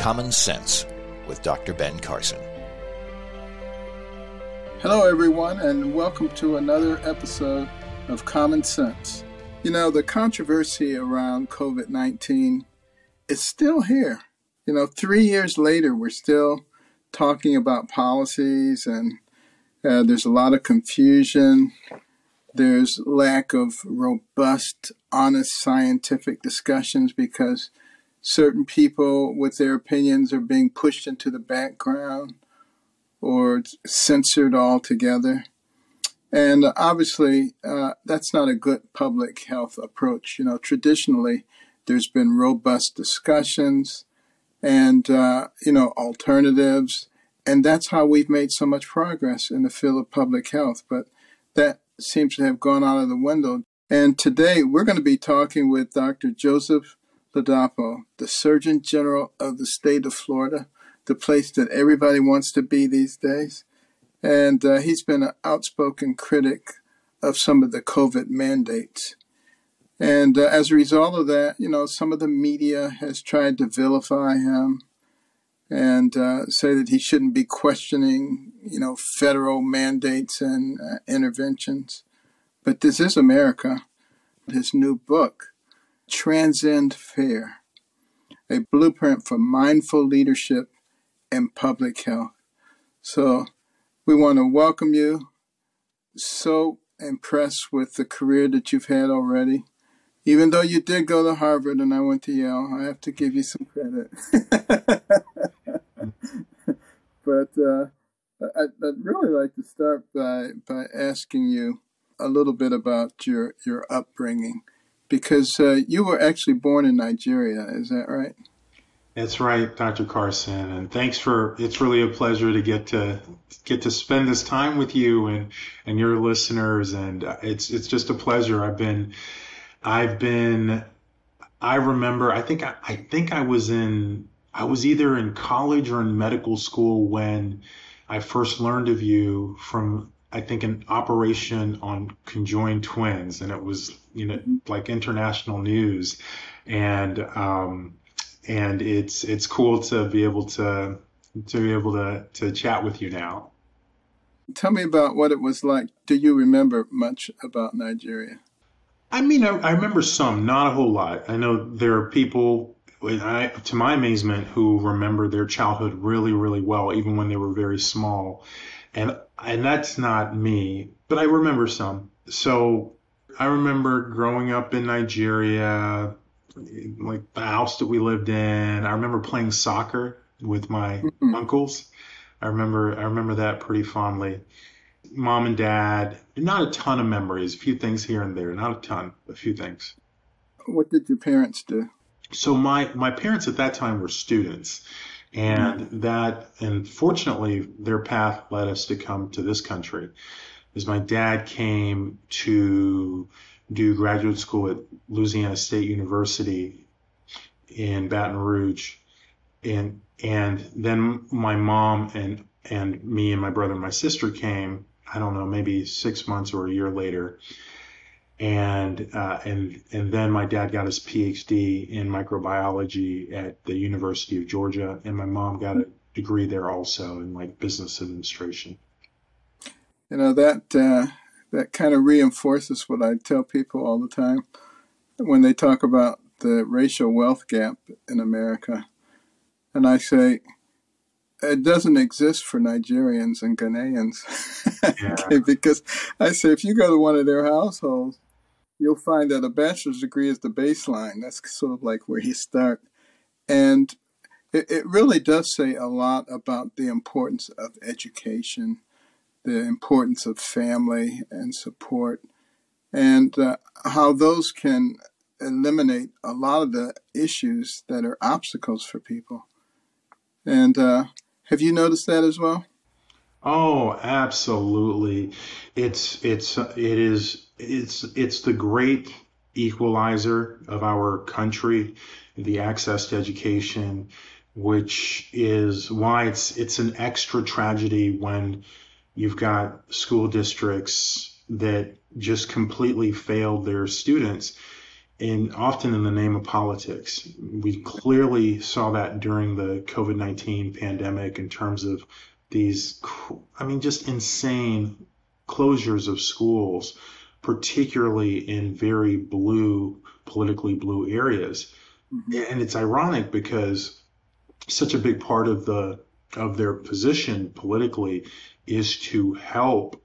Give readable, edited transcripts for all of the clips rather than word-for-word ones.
Common Sense with Dr. Ben Carson. Hello, everyone, and welcome to another episode of Common Sense. You know, the controversy around COVID-19 is still here. 3 years later, we're still talking about policies, and there's a lot of confusion. There's lack of robust, honest scientific discussions because certain people with their opinions are being pushed into the background or censored altogether. And obviously, that's not a good public health approach. Traditionally, there's been robust discussions and, alternatives. And that's how we've made so much progress in the field of public health. But that seems to have gone out of the window. And today, we're going to be talking with Dr. Joseph Ladapo, the Surgeon General of the State of Florida, the place that everybody wants to be these days. And he's been an outspoken critic of some of the COVID mandates. And as a result of that, some of the media has tried to vilify him and say that he shouldn't be questioning, federal mandates and interventions. But this is America. His new book, Transcend Fear: A Blueprint for Mindful Leadership in Public Health. So we want to welcome you. So impressed with the career that you've had already. Even though you did go to Harvard and I went to Yale, I have to give you some credit. But I'd really like to start by asking you a little bit about your upbringing. Because you were actually born in Nigeria, is that right? That's right, Dr. Carson. And thanks it's really a pleasure to get to spend this time with you and your listeners. And it's just a pleasure. I was either in college or in medical school when I first learned of you from, I think, an operation on conjoined twins, and it was, like international news, and it's cool to be able to chat with you now. Tell me about what it was like. Do you remember much about Nigeria? I remember some, not a whole lot. I know there are people, to my amazement, who remember their childhood really, really well, even when they were very small. And that's not me, but I remember some. So I remember growing up in Nigeria, like the house that we lived in. I remember playing soccer with my uncles. I remember that pretty fondly. Mom and dad, not a ton of memories, a few things here and there, not a ton, a few things. What did your parents do? So my parents at that time were students. And fortunately, their path led us to come to this country, as my dad came to do graduate school at Louisiana State University in Baton Rouge. And then my mom and me and my brother and my sister came, I don't know, maybe 6 months or a year later. And then my dad got his PhD in microbiology at the University of Georgia, and my mom got a degree there also in business administration. That that kind of reinforces what I tell people all the time when they talk about the racial wealth gap in America. And I say, it doesn't exist for Nigerians and Ghanaians. Yeah. Okay, because I say, if you go to one of their households, you'll find that a bachelor's degree is the baseline. That's sort of like where you start. And it really does say a lot about the importance of education, the importance of family and support, and how those can eliminate a lot of the issues that are obstacles for people. And have you noticed that as well? Oh, absolutely. It's the great equalizer of our country, the access to education, which is why it's an extra tragedy when you've got school districts that just completely failed their students, and often in the name of politics. We clearly saw that during the COVID-19 pandemic in terms of these, I mean, just insane closures of schools, particularly in very blue, politically blue areas. And it's ironic because such a big part of their position politically is to help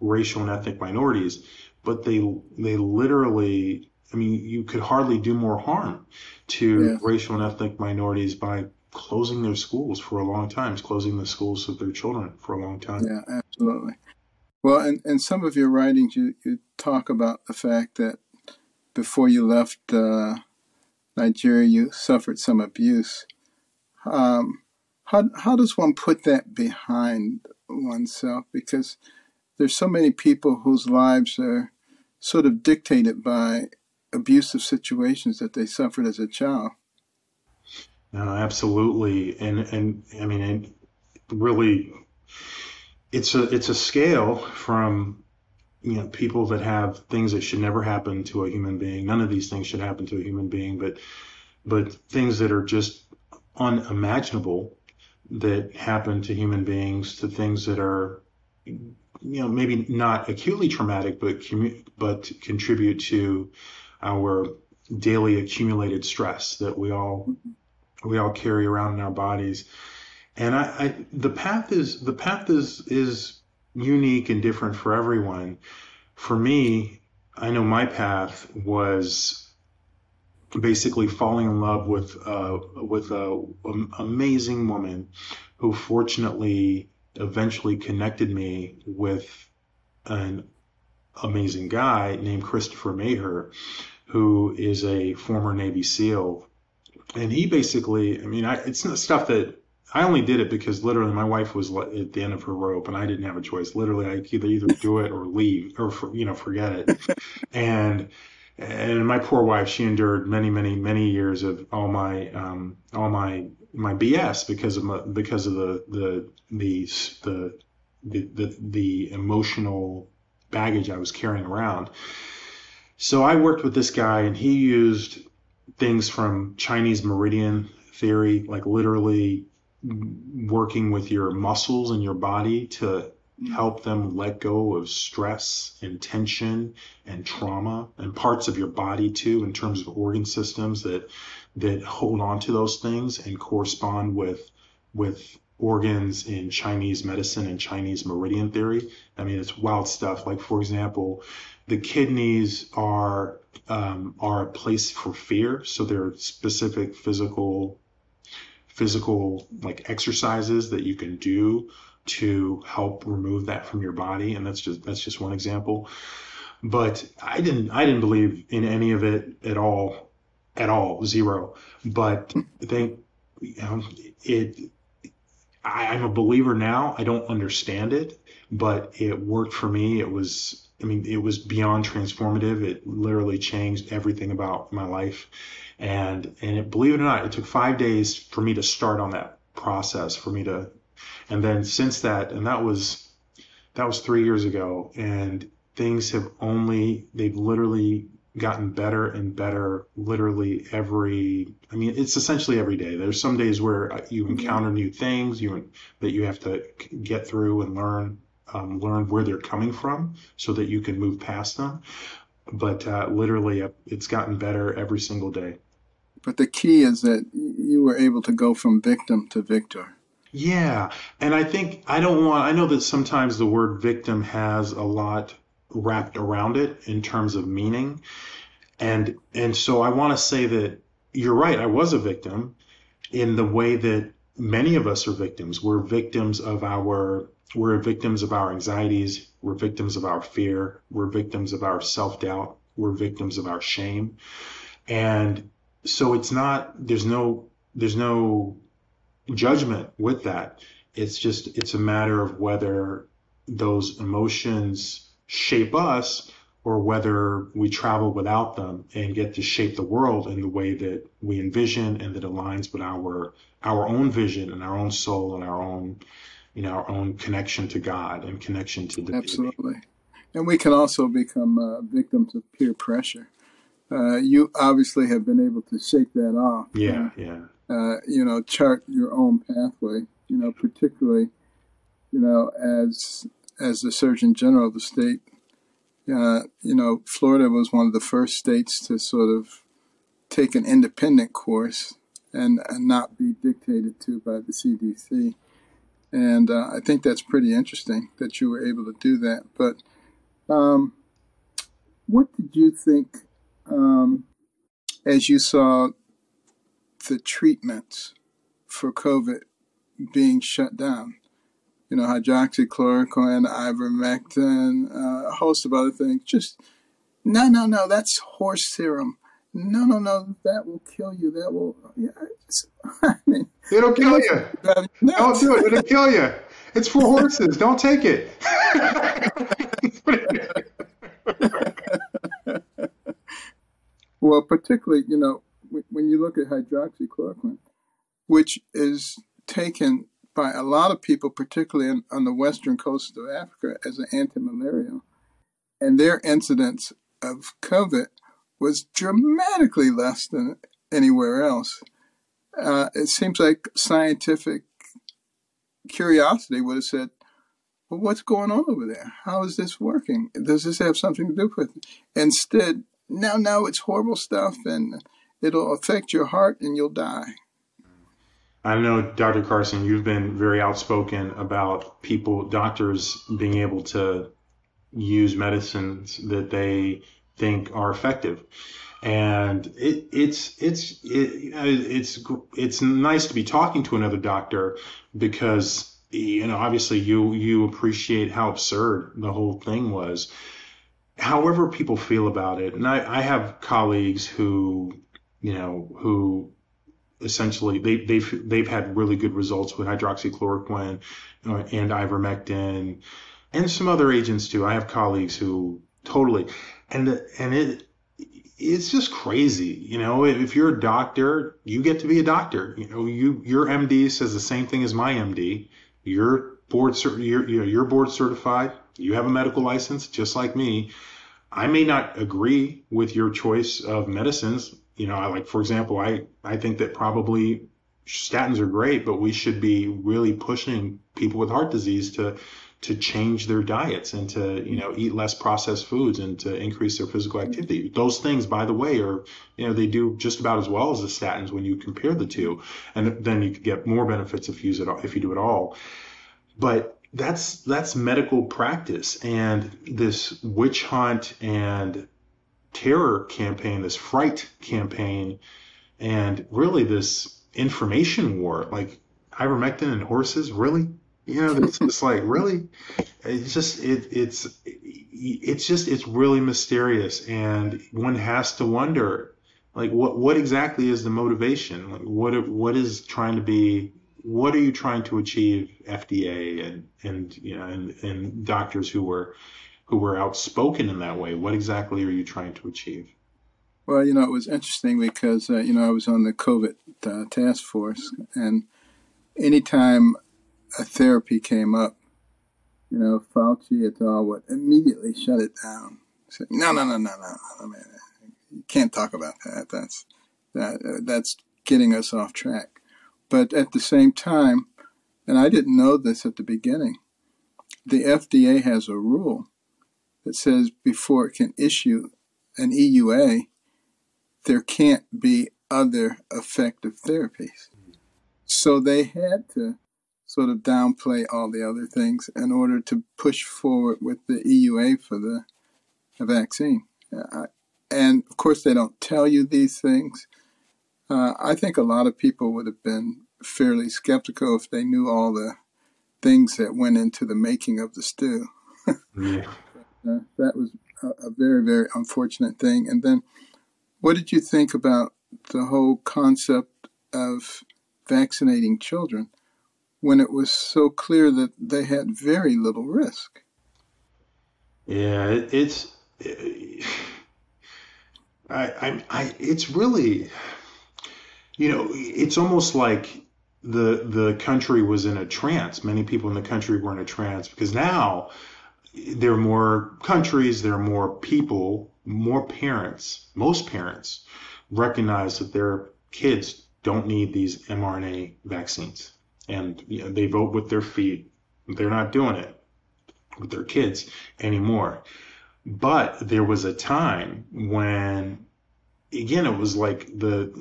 racial and ethnic minorities, but they literally, I mean, you could hardly do more harm to racial and ethnic minorities by closing their schools for a long time, closing the schools of their children for a long time. Yeah, absolutely. Well, and some of your writings, you talk about the fact that before you left Nigeria, you suffered some abuse. How does one put that behind oneself? Because there's so many people whose lives are sort of dictated by abusive situations that they suffered as a child. No, absolutely. And I mean, it really, it's a scale from, you know, people that have things that should never happen to a human being. None of these things should happen to a human being, but things that are just unimaginable that happen to human beings, to things that are, you know, maybe not acutely traumatic, but contribute to our daily accumulated stress that we all carry around in our bodies. And the path is unique and different for everyone. For me, I know my path was basically falling in love with an amazing woman who fortunately eventually connected me with an amazing guy named Christopher Maher, who is a former Navy SEAL. And he basically, I mean, it's not stuff that I only did it because literally my wife was at the end of her rope and I didn't have a choice. Literally, I could either do it or leave or, you know, forget it. And my poor wife, she endured many, many, many years of all my BS because of the emotional baggage I was carrying around. So I worked with this guy, and he used things from Chinese meridian theory, like literally working with your muscles and your body to help them let go of stress and tension and trauma, and parts of your body too, in terms of organ systems that hold on to those things and correspond with organs in Chinese medicine and Chinese meridian theory. I mean, it's wild stuff. Like, for example, the kidneys are a place for fear. So there are specific physical like exercises that you can do to help remove that from your body. And that's just one example. But I didn't believe in any of it at all, zero. But I think, you know, I'm a believer now. I don't understand it, but it worked for me. It was beyond transformative. It literally changed everything about my life. And it, believe it or not, it took 5 days for me to start on that process and then since that, and that was 3 years ago, and things have they've literally gotten better and better, literally it's essentially every day. There's some days where you encounter new things that you have to get through and learn learn where they're coming from so that you can move past them. But literally, it's gotten better every single day. But the key is that you were able to go from victim to victor. Yeah. And I think I know that sometimes the word victim has a lot wrapped around it in terms of meaning. And so I want to say that you're right. I was a victim in the way that many of us are victims. We're victims of our anxieties. We're victims of our fear. We're victims of our self-doubt. We're victims of our shame. And so it's not, there's no judgment with that. It's just, it's a matter of whether those emotions shape us or whether we travel without them and get to shape the world in the way that we envision and that aligns with our own vision and our own soul and our own connection to God and connection to the Absolutely. Baby. And we can also become victims of peer pressure. You obviously have been able to shake that off. Yeah, chart your own pathway, particularly, as the Surgeon General of the state, Florida was one of the first states to sort of take an independent course and not be dictated to by the CDC. And I think that's pretty interesting that you were able to do that. But what did you think as you saw the treatments for COVID being shut down? Hydroxychloroquine, ivermectin, a host of other things. Just, no, that's horse serum. No, that will kill you. That will, it'll kill you. Don't do it. It'll kill you. It's for horses. Don't take it. Well, particularly, when you look at hydroxychloroquine, which is taken by a lot of people, particularly on the western coast of Africa, as an anti-malarial. And their incidence of COVID was dramatically less than anywhere else. It seems like scientific curiosity would have said, well, what's going on over there? How is this working? Does this have something to do with it? Instead, no, it's horrible stuff, and it'll affect your heart, and you'll die. I know, Dr. Carson, you've been very outspoken about doctors being able to use medicines that they think are effective. And it's nice to be talking to another doctor because, obviously you appreciate how absurd the whole thing was, however people feel about it. And I have colleagues who essentially, they've had really good results with hydroxychloroquine and ivermectin, and some other agents too. I have colleagues who totally, and it's just crazy, If you're a doctor, you get to be a doctor. Your MD says the same thing as my MD. You're board certified. You have a medical license, just like me. I may not agree with your choice of medicines. For example, I think that probably statins are great, but we should be really pushing people with heart disease to chanchange their diets and to, eat less processed foods and to increase their physical activity. Those things, by the way, are, they do just about as well as the statins when you compare the two. And then you could get more benefits if you do it all. But that's medical practice. And this witch hunt and terror campaign, this fright campaign, and really this information war, like ivermectin and horses, really, it's like, really, it's really mysterious. And one has to wonder, like, what exactly is the motivation? Like, what are you trying to achieve, FDA and doctors who were outspoken in that way? What exactly are you trying to achieve? Well, it was interesting because, I was on the COVID task force, and anytime a therapy came up, Fauci et al. Would immediately shut it down. Say, no, man, you can't talk about that. That's getting us off track. But at the same time, and I didn't know this at the beginning, The FDA has a rule that says before it can issue an EUA, there can't be other effective therapies. So they had to sort of downplay all the other things in order to push forward with the EUA for the vaccine. And of course, they don't tell you these things. I think a lot of people would have been fairly skeptical if they knew all the things that went into the making of the stew. Yeah. That was a very, very unfortunate thing. And then what did you think about the whole concept of vaccinating children when it was so clear that they had very little risk? Yeah, it's really, you know, it's almost like the country was in a trance. Many people in the country were in a trance because now there are more countries, there are more people, more parents. Most parents recognize that their kids don't need these mRNA vaccines, and you know, they vote with their feet. They're not doing it with their kids anymore. But there was a time when, again, it was like the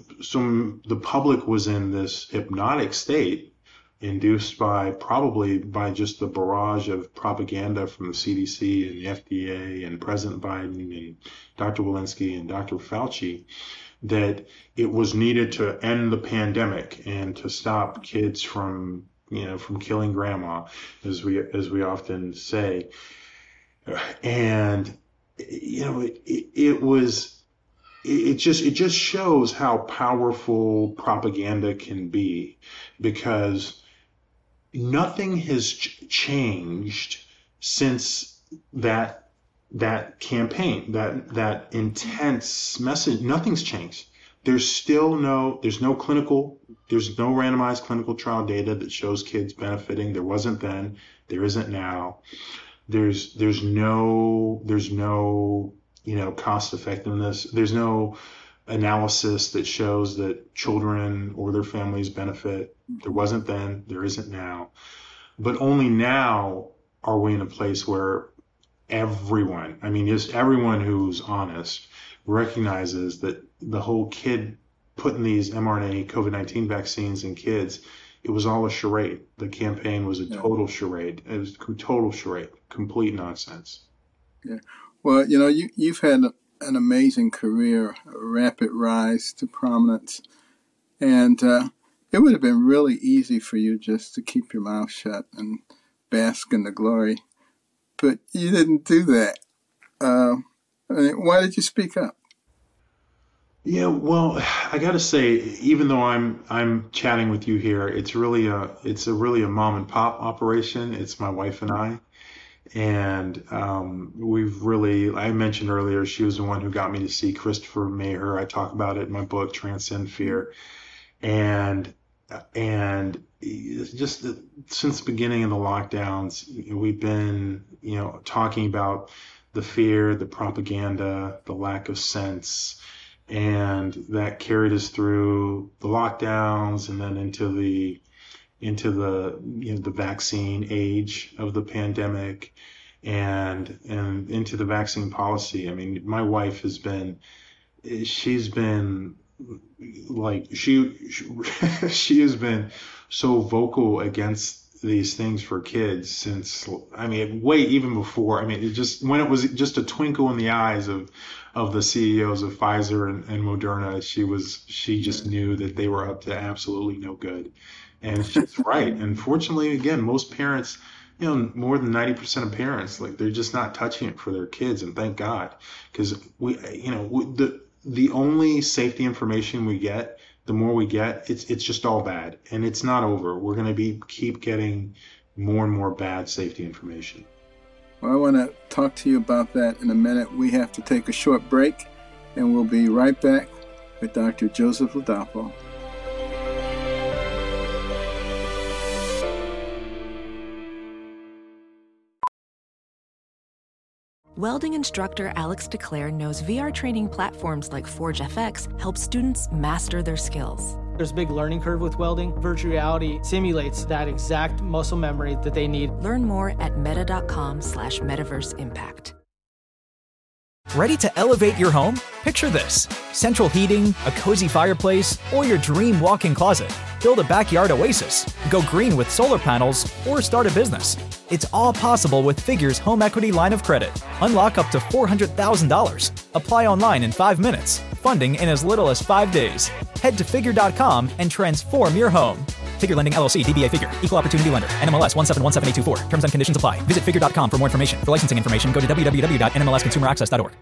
public was in this hypnotic state induced by probably by just the barrage of propaganda from the CDC and the FDA and President Biden and Dr. Walensky and Dr. Fauci, that it was needed to end the pandemic and to stop kids from, you know, from killing grandma, as we often say. And, you know, it just shows how powerful propaganda can be, because nothing has changed since that campaign, that intense message. Nothing's changed. There's no randomized clinical trial data that shows kids benefiting. There wasn't then, there isn't now. There's no you know, cost effectiveness. There's no analysis that shows that children or their families benefit. There wasn't then, there isn't now. But only now are we in a place where everyone, I mean, just everyone who's honest, recognizes that the whole kid putting these mRNA COVID-19 vaccines in kids, it was all a charade. The campaign was a total charade. It was a total charade, complete nonsense. Yeah. Well, you know, you've had an amazing career, a rapid rise to prominence, and it would have been really easy for you just to keep your mouth shut and bask in the glory, but you didn't do that. Why did you speak up? Yeah, well, I got to say, even though I'm chatting with you here, it's really a mom and pop operation. It's my wife and I. And I mentioned earlier, she was the one who got me to see Christopher Maher. I talk about it in my book, Transcend Fear. And just since the beginning of the lockdowns, we've been, you know, talking about the fear, the propaganda, the lack of sense. And that carried us through the lockdowns and then into the you know, the vaccine age of the pandemic, and into the vaccine policy. I mean, my wife she has been so vocal against these things for kids since, I mean, way even before, I mean, it just, when it was just a twinkle in the eyes of the CEOs of Pfizer and Moderna, she just knew that they were up to absolutely no good. And she's right. And fortunately, again, most parents, you know, more than 90% of parents, like, they're just not touching it for their kids. And thank God, because the only safety information we get, the more we get, it's just all bad, and it's not over. We're going to keep getting more and more bad safety information. Well, I want to talk to you about that in a minute. We have to take a short break, and we'll be right back with Dr. Joseph Ladapo. Welding instructor Alex DeClaire knows VR training platforms like Forge FX help students master their skills. There's a big learning curve with welding. Virtual reality simulates that exact muscle memory that they need. Learn more at meta.com/metaverseimpact. Ready to elevate your home? Picture this: central heating, a cozy fireplace, or your dream walk-in closet. Build a backyard oasis, go green with solar panels, or start a business. It's all possible with Figure's home equity line of credit. Unlock up to $400,000. Apply online in 5 minutes. Funding in as little as 5 days. Head to figure.com and transform your home. Figure Lending, LLC, DBA Figure, Equal Opportunity Lender, NMLS 1717824. Terms and conditions apply. Visit figure.com for more information. For licensing information, go to www.nmlsconsumeraccess.org.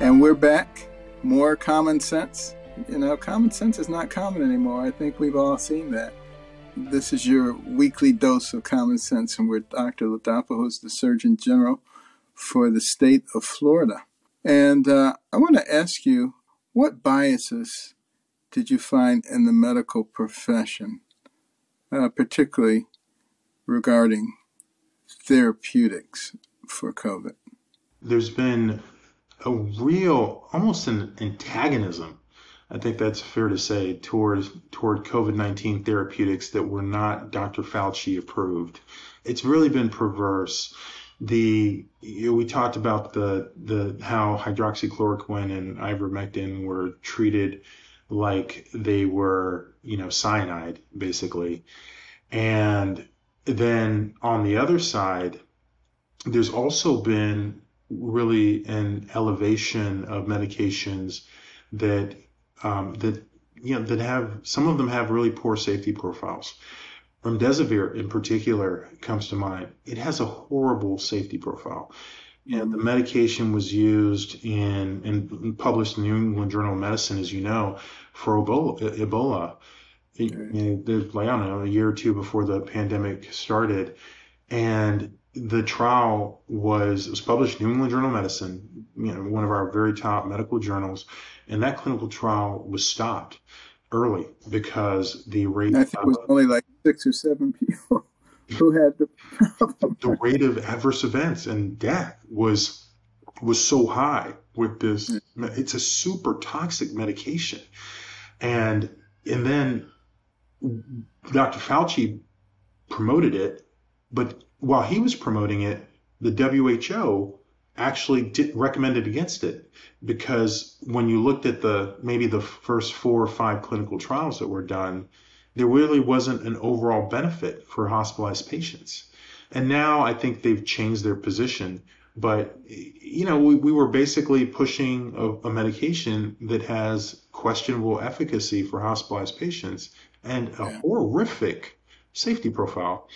And we're back. More common sense. You know, common sense is not common anymore. I think we've all seen that. This is your weekly dose of common sense, and we're Dr. Ladapo, who's the Surgeon General for the state of Florida. And I want to ask you, what biases did you find in the medical profession, particularly regarding therapeutics for COVID? There's been a real, almost an antagonism, I think that's fair to say, toward COVID-19 therapeutics that were not Dr. Fauci approved. It's really been perverse. We talked about the how hydroxychloroquine and ivermectin were treated like they were, cyanide, basically. And then on the other side, there's also been really an elevation of medications that have, some of them have really poor safety profiles. Remdesivir in particular comes to mind. It has a horrible safety profile. And the medication was used and published in the New England Journal of Medicine, as you know, for Ebola. A year or two before the pandemic started. And the trial was published in New England Journal of Medicine, one of our very top medical journals, and that clinical trial was stopped early because the rate of... I think it was only like 6 or 7 people who had the problem. The rate of adverse events and death was so high with this. It's a super toxic medication. And then Dr. Fauci promoted it, but while he was promoting it, the WHO actually recommended against it, because when you looked at the first 4 or 5 clinical trials that were done, there really wasn't an overall benefit for hospitalized patients. And now I think they've changed their position, but we were basically pushing a medication that has questionable efficacy for hospitalized patients and a horrific safety profile.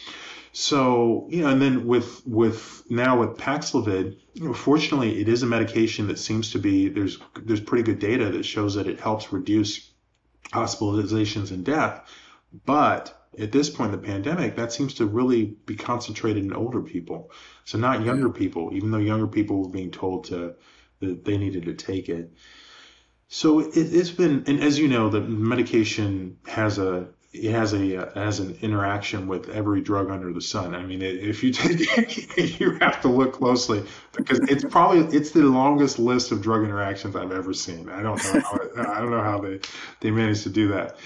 So, and then with Paxlovid, fortunately, it is a medication that seems to be, there's pretty good data that shows that it helps reduce hospitalizations and death. But at this point in the pandemic, that seems to really be concentrated in older people. So not younger people, even though younger people were being told that they needed to take it. So it's been, and as you know, the medication has an interaction with every drug under the sun. I mean, if you take it, you have to look closely, because it's the longest list of drug interactions I've ever seen. I don't know how they managed to do that,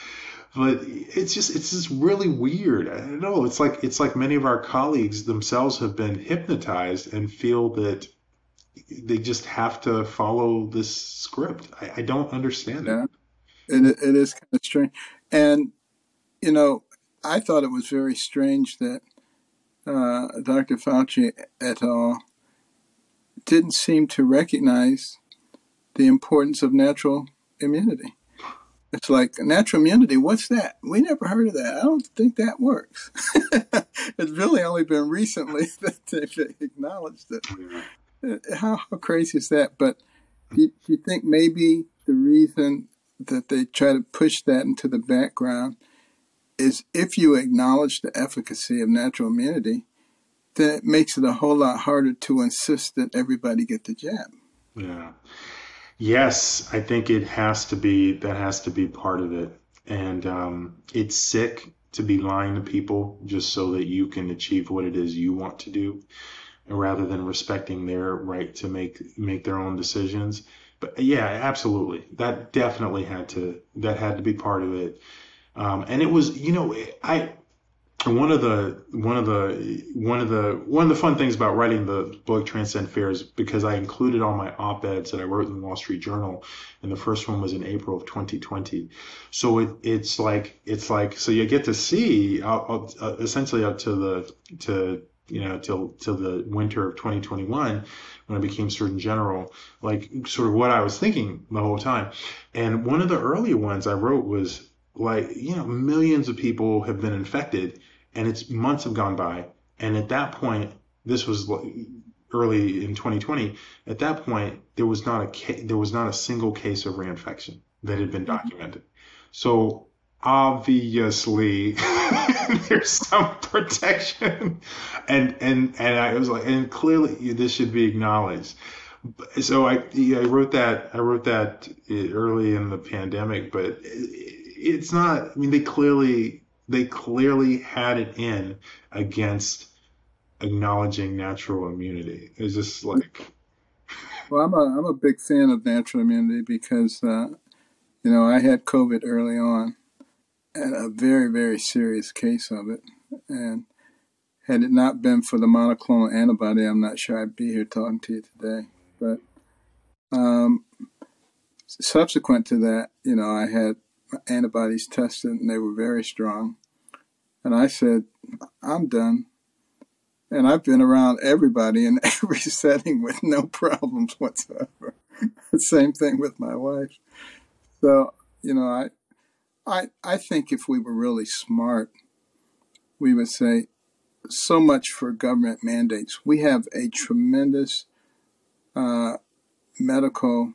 but it's just really weird. I don't know. It's like many of our colleagues themselves have been hypnotized and feel that they just have to follow this script. I don't understand it. And it is kind of strange. And I thought it was very strange that Dr. Fauci et al. Didn't seem to recognize the importance of natural immunity. It's like, natural immunity, what's that? We never heard of that. I don't think that works. It's really only been recently that they've acknowledged it. How crazy is that? But do you think maybe the reason that they try to push that into the background is, if you acknowledge the efficacy of natural immunity, then it makes it a whole lot harder to insist that everybody get the jab. Yeah. Yes, I think that has to be part of it. And it's sick to be lying to people just so that you can achieve what it is you want to do, rather than respecting their right to make their own decisions. But yeah, absolutely. That definitely had to be part of it. And it was, you know, one of the fun things about writing the book Transcend Fear is because I included all my op-eds that I wrote in the Wall Street Journal, and the first one was in April of 2020. So so you get to see essentially up till the winter of 2021, when I became Surgeon General, like sort of what I was thinking the whole time. And one of the early ones I wrote was like, you know, millions of people have been infected, and it's months have gone by. And at that point, this was early in 2020. At that point, there was not a single case of reinfection that had been documented. So obviously there's some protection, and I was like, and clearly this should be acknowledged. So I wrote that early in the pandemic, but it's not, I mean, they clearly had it in against acknowledging natural immunity. It's just like, well, I'm a big fan of natural immunity because, you know, I had COVID early on, and a very, very serious case of it. And had it not been for the monoclonal antibody, I'm not sure I'd be here talking to you today. But subsequent to that, you know, I had antibodies tested, and they were very strong. And I said, I'm done. And I've been around everybody in every setting with no problems whatsoever. Same thing with my wife. So, you know, I think if we were really smart, we would say, so much for government mandates. We have a tremendous medical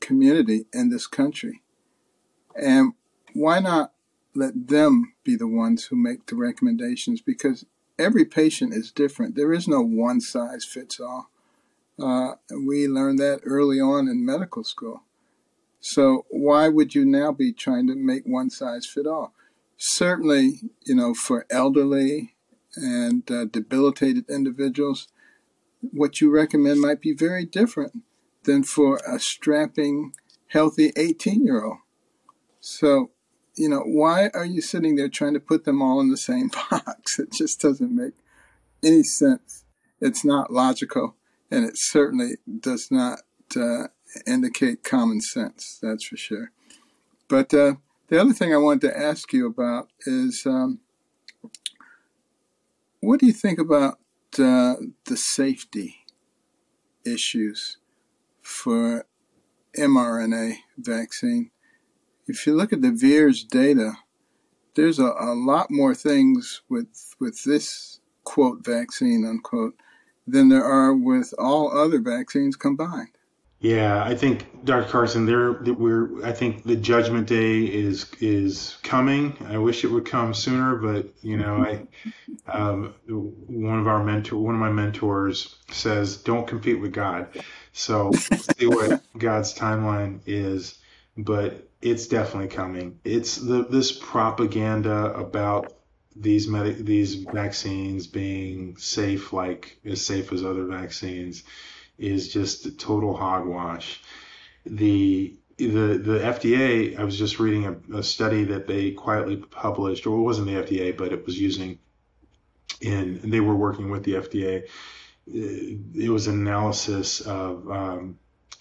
community in this country. And why not let them be the ones who make the recommendations? Because every patient is different. There is no one size fits all. We learned that early on in medical school. So why would you now be trying to make one size fit all? Certainly, you know, for elderly and debilitated individuals, what you recommend might be very different than for a strapping, healthy 18-year-old. So, you know, why are you sitting there trying to put them all in the same box? It just doesn't make any sense. It's not logical, and it certainly does not indicate common sense, that's for sure. But the other thing I wanted to ask you about is what do you think about the safety issues for mRNA vaccine? If you look at the VIR's data, there's a lot more things with this, quote, vaccine, unquote, than there are with all other vaccines combined. Yeah, I think, Dr. Carson, I think the judgment day is coming. I wish it would come sooner, but you know, one of my mentors says, "Don't compete with God." So let's see what God's timeline is, but it's definitely coming. It's this propaganda about these vaccines being safe, like as safe as other vaccines, is just a total hogwash. The FDA, I was just reading a study that they quietly published, or it wasn't the FDA, but it was using, and they were working with the FDA. It was an analysis of, or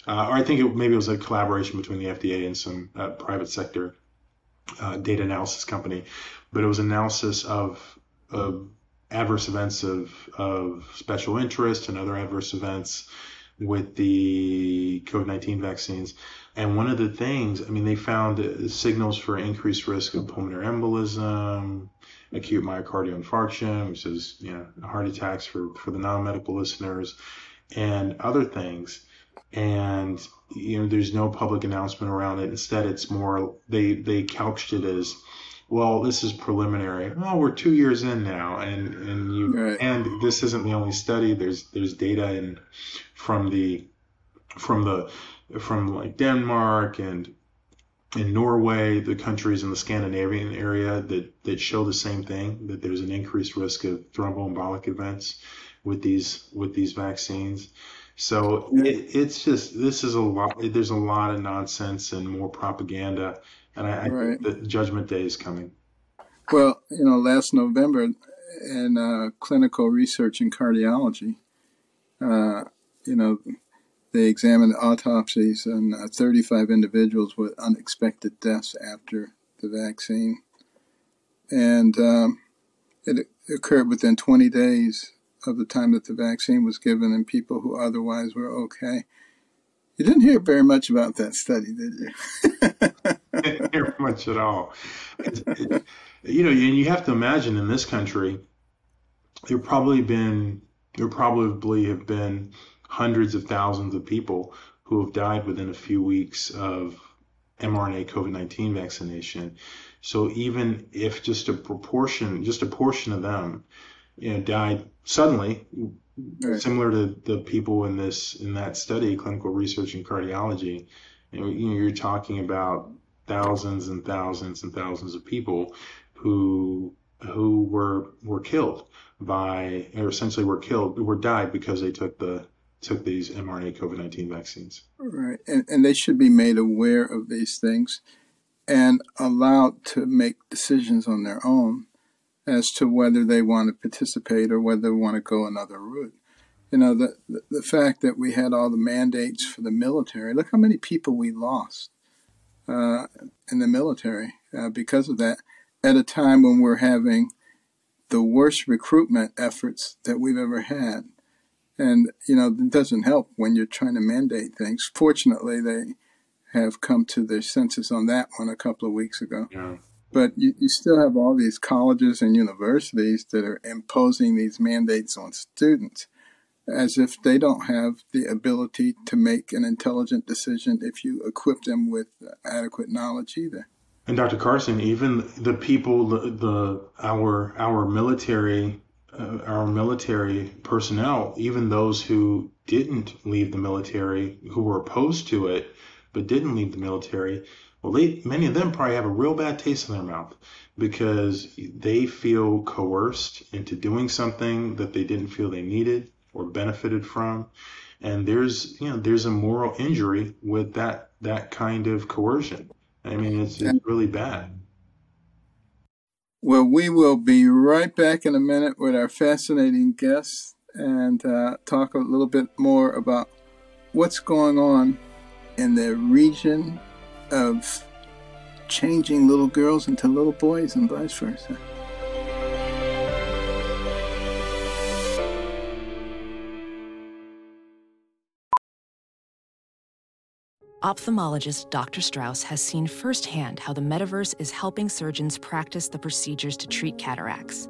I think maybe it was a collaboration between the FDA and some private sector data analysis company, but it was analysis of adverse events of special interest and other adverse events with the COVID-19 vaccines. And one of the things, I mean, they found signals for increased risk of pulmonary embolism, acute myocardial infarction, which is, you know, heart attacks for the non-medical listeners, and other things. And, you know, there's no public announcement around it. Instead, it's more, they couched it as, well, this is preliminary. Oh, we're 2 years in now, and this isn't the only study. There's data in from like Denmark and in Norway, the countries in the Scandinavian area that show the same thing, that there's an increased risk of thromboembolic events with these vaccines. So it's just, this is a lot, there's a lot of nonsense and more propaganda, and I think that Judgment Day is coming. Well, last November in clinical research in cardiology, they examined autopsies on 35 individuals with unexpected deaths after the vaccine. And it occurred within 20 days of the time that the vaccine was given in people who otherwise were okay. You didn't hear very much about that study, did you? I didn't hear much at all. And you have to imagine in this country, there probably have been hundreds of thousands of people who have died within a few weeks of mRNA COVID-19 vaccination. So even if just a portion of them, died suddenly, right, similar to the people in that study, clinical research in cardiology, you're talking about thousands and thousands and thousands of people who were killed by, or essentially died because they took these mRNA COVID-19 vaccines. Right. And they should be made aware of these things and allowed to make decisions on their own as to whether they want to participate or whether they want to go another route. The fact that we had all the mandates for the military, look how many people we lost in the military because of that, at a time when we're having the worst recruitment efforts that we've ever had. And, it doesn't help when you're trying to mandate things. Fortunately, they have come to their senses on that one a couple of weeks ago. Yeah. But you still have all these colleges and universities that are imposing these mandates on students as if they don't have the ability to make an intelligent decision if you equip them with adequate knowledge either. And Dr. Carson, even the people, our military, our military personnel, even those who didn't leave the military, who were opposed to it, but didn't leave the military, well, many of them probably have a real bad taste in their mouth because they feel coerced into doing something that they didn't feel they needed or benefited from. And there's a moral injury with that kind of coercion. I mean, it's really bad. Well, we will be right back in a minute with our fascinating guests and talk a little bit more about what's going on in the region of changing little girls into little boys and vice versa. Ophthalmologist Dr. Strauss has seen firsthand how the metaverse is helping surgeons practice the procedures to treat cataracts.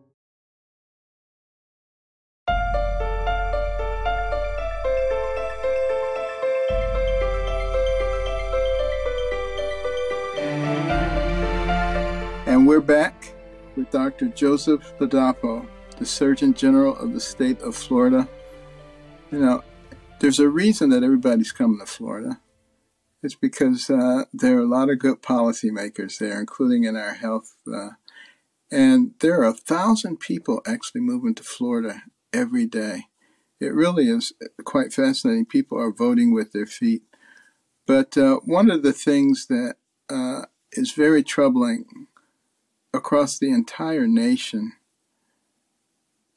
And we're back with Dr. Joseph Ladapo, the Surgeon General of the State of Florida. There's a reason that everybody's coming to Florida. It's because there are a lot of good policymakers there, including in our health. And there are 1,000 people actually moving to Florida every day. It really is quite fascinating. People are voting with their feet. But one of the things that is very troubling across the entire nation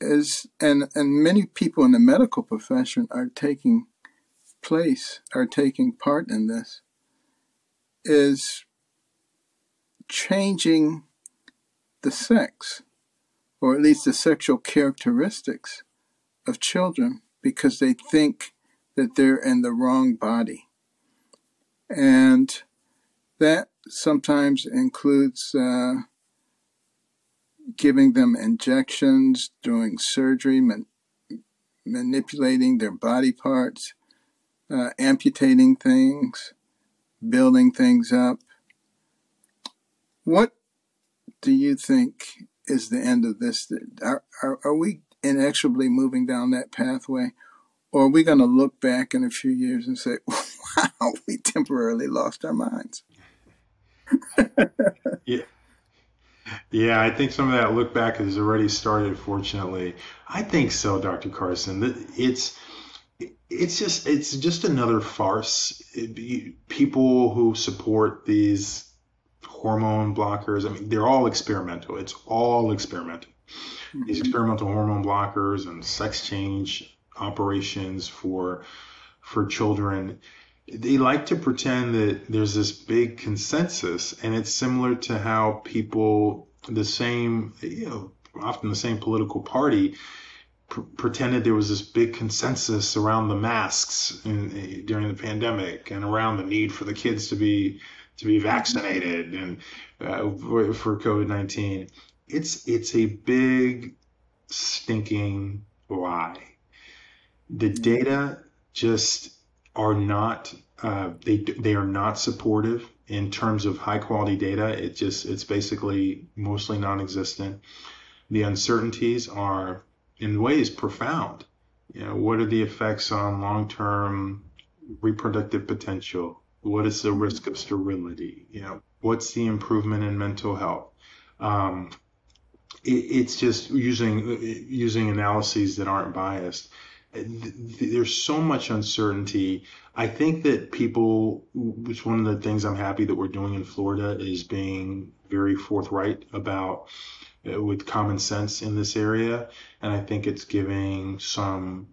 is, and many people in the medical profession are taking part in this, is changing the sex, or at least the sexual characteristics of children, because they think that they're in the wrong body. And that sometimes includes giving them injections, doing surgery, manipulating their body parts, amputating things, building things up. What do you think is the end of this? Are we inexorably moving down that pathway? Or are we going to look back in a few years and say, wow, we temporarily lost our minds? Yeah, I think some of that look back has already started, fortunately. I think so, Dr. Carson. It's just another farce. People who support these hormone blockers, I mean, they're all experimental. It's all experimental. Mm-hmm. These experimental hormone blockers and sex change operations for children, they like to pretend that there's this big consensus, and it's similar to how people, the same, you know, often the same political party pretended there was this big consensus around the masks during the pandemic and around the need for the kids to be vaccinated and for COVID-19. It's a big stinking lie. The data just are not, they are not supportive in terms of high quality data. It's basically mostly non-existent. The uncertainties are in ways profound. You know, what are the effects on long-term reproductive potential? What is the risk of sterility? You know, what's the improvement in mental health? It's just using analyses that aren't biased. There's so much uncertainty. I think that people, which one of the things I'm happy that we're doing in Florida is being very forthright about with common sense in this area. And I think it's giving some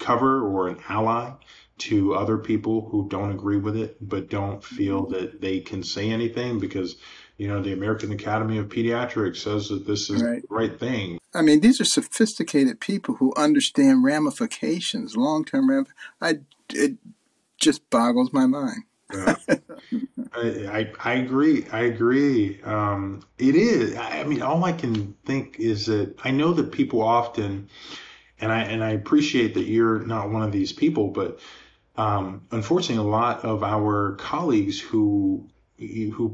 cover or an ally to other people who don't agree with it, but don't feel that they can say anything because, you know, the American Academy of Pediatrics says that this is the right thing. I mean, these are sophisticated people who understand ramifications, long-term ramifications. It just boggles my mind. Yeah. I agree. It is. I mean, all I can think is that I know that people often, and I appreciate that you're not one of these people, but unfortunately, a lot of our colleagues who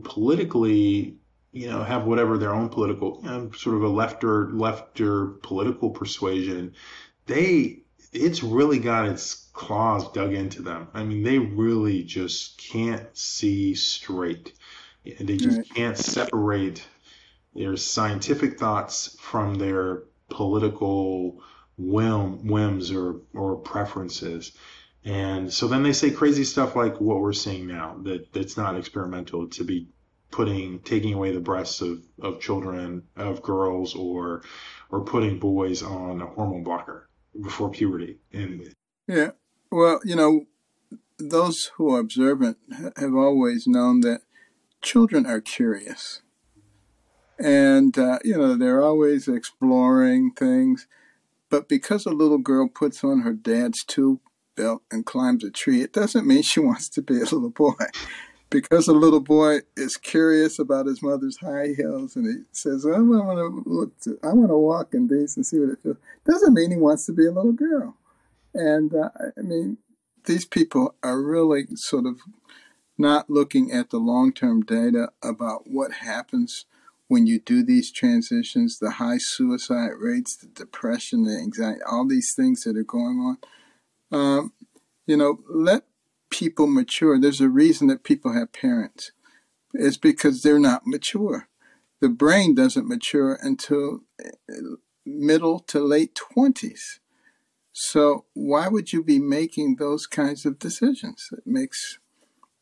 politically, you know, have whatever their own political, you know, sort of a left or political persuasion, it's really got its claws dug into them. I mean, they really just can't see straight. They just can't separate their scientific thoughts from their political whims or preferences. And so then they say crazy stuff like what we're seeing now, that it's not experimental to be taking away the breasts of children, of girls, or putting boys on a hormone blocker before puberty. And yeah, well, you know, those who are observant have always known that children are curious. And, you know, they're always exploring things. But because a little girl puts on her dad's tube belt and climbs a tree, it doesn't mean she wants to be a little boy. Because a little boy is curious about his mother's high heels and he says, well, I want to walk in these and see what it feels. Doesn't mean he wants to be a little girl. And I mean, these people are really sort of not looking at the long-term data about what happens when you do these transitions, the high suicide rates, the depression, the anxiety, all these things that are going on. You know, let people mature. There's a reason that people have parents. It's because they're not mature. The brain doesn't mature until middle to late 20s. So why would you be making those kinds of decisions? It makes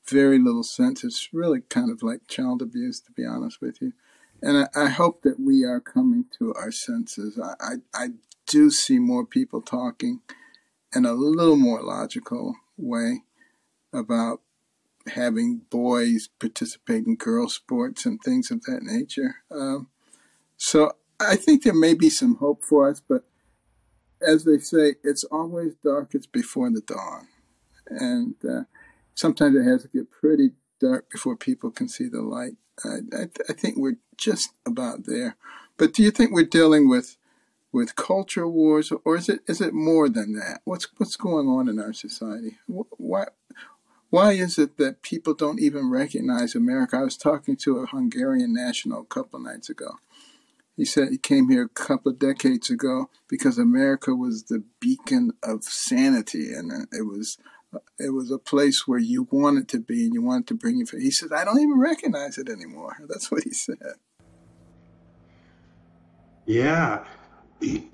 very little sense. It's really kind of like child abuse, to be honest with you. And I hope that we are coming to our senses. I do see more people talking in a little more logical way about having boys participate in girl sports and things of that nature. So I think there may be some hope for us, but as they say, it's always darkest before the dawn. And sometimes it has to get pretty dark before people can see the light. I think we're just about there. But do you think we're dealing with with culture wars, or is it more than that? What's going on in our society? Why is it that people don't even recognize America? I was talking to a Hungarian national a couple nights ago. He said he came here a couple of decades ago because America was the beacon of sanity, and it was a place where you wanted to be and you wanted to bring your family. He said, I don't even recognize it anymore. That's what he said. Yeah.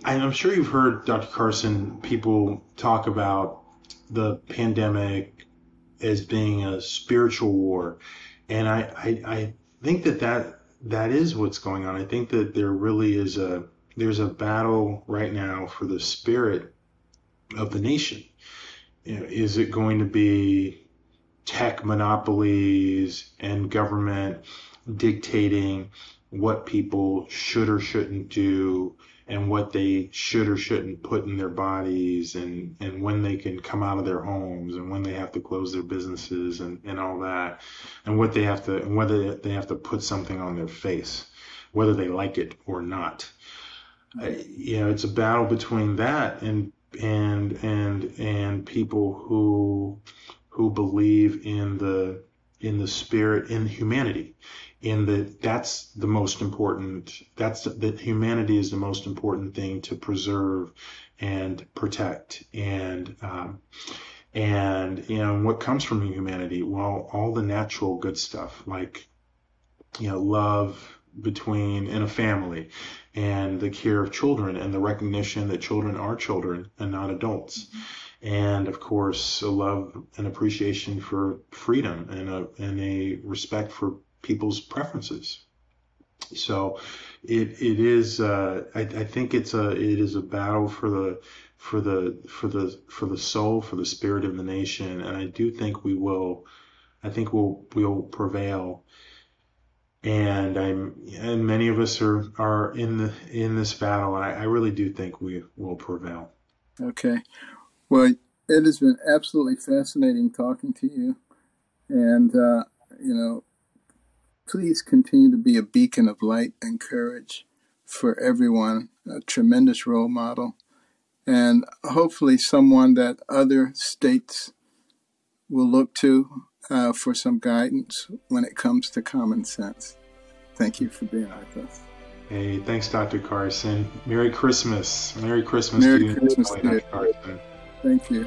I'm sure you've heard, Dr. Carson, people talk about the pandemic as being a spiritual war. And I think that is what's going on. I think that there really is there's a battle right now for the spirit of the nation. You know, is it going to be tech monopolies and government dictating what people should or shouldn't do and what they should or shouldn't put in their bodies and when they can come out of their homes and when they have to close their businesses and all that, and what they have to, and whether they have to put something on their face, whether they like it or not. You know, it's a battle between that and people who believe in the spirit, in humanity, in that that humanity is the most important thing to preserve and protect, and you know what comes from humanity. Well, all the natural good stuff, like, you know, love between in a family, and the care of children, and the recognition that children are children and not adults. Mm-hmm. And of course, a love and appreciation for freedom and a respect for people's preferences. So it is a battle for the soul, for the spirit of the nation. And I do think we'll prevail. And many of us are in this battle. I really do think we will prevail. Okay. Well, it has been absolutely fascinating talking to you, and, you know, please continue to be a beacon of light and courage for everyone, a tremendous role model, and hopefully someone that other states will look to for some guidance when it comes to common sense. Thank you for being with us. Hey, thanks, Dr. Carson. Merry Christmas. Merry Christmas to you. Merry Christmas to you, Dr. Carson. Thank you.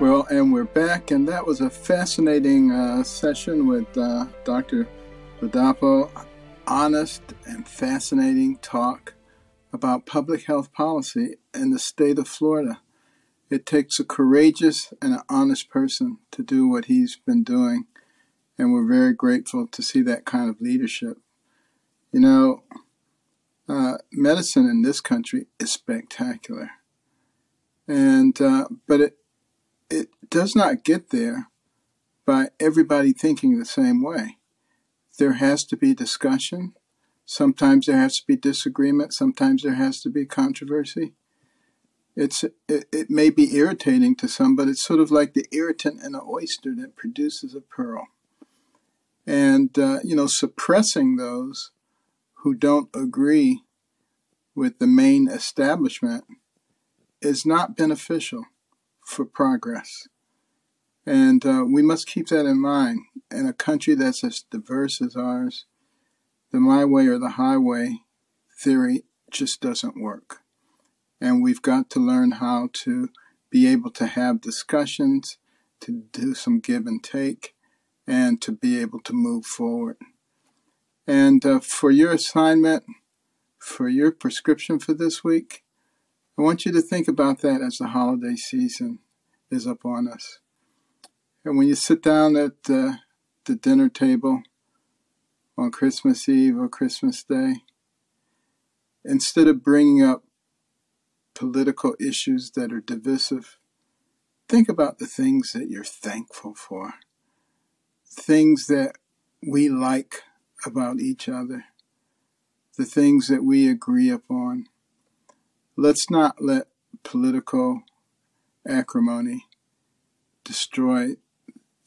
Well, and we're back, and that was a fascinating session with Dr. Ladapo. Honest and fascinating talk about public health policy in the state of Florida. It takes a courageous and an honest person to do what he's been doing, and we're very grateful to see that kind of leadership. You know, medicine in this country is spectacular, and but it does not get there by everybody thinking the same way. There has to be discussion. Sometimes there has to be disagreement. Sometimes there has to be controversy. It may be irritating to some, but it's sort of like the irritant in an oyster that produces a pearl. And, you know, suppressing those who don't agree with the main establishment is not beneficial for progress. And we must keep that in mind. In a country that's as diverse as ours, the my way or the highway theory just doesn't work. And we've got to learn how to be able to have discussions, to do some give and take, and to be able to move forward. And for your assignment, for your prescription for this week, I want you to think about that as the holiday season is upon us. And when you sit down at the dinner table, on Christmas Eve or Christmas Day, instead of bringing up political issues that are divisive, think about the things that you're thankful for, things that we like about each other, the things that we agree upon. Let's not let political acrimony destroy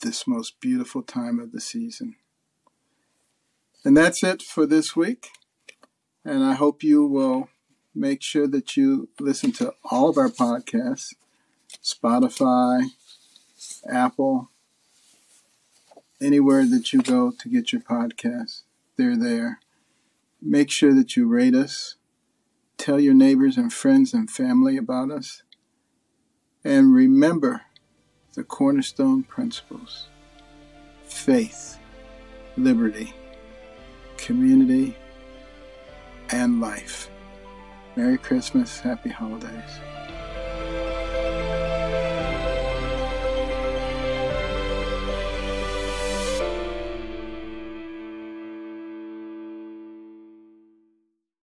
this most beautiful time of the season. And that's it for this week. And I hope you will make sure that you listen to all of our podcasts, Spotify, Apple, anywhere that you go to get your podcasts. They're there. Make sure that you rate us. Tell your neighbors and friends and family about us. And remember the cornerstone principles: faith, liberty, community, and life. Merry Christmas. Happy holidays.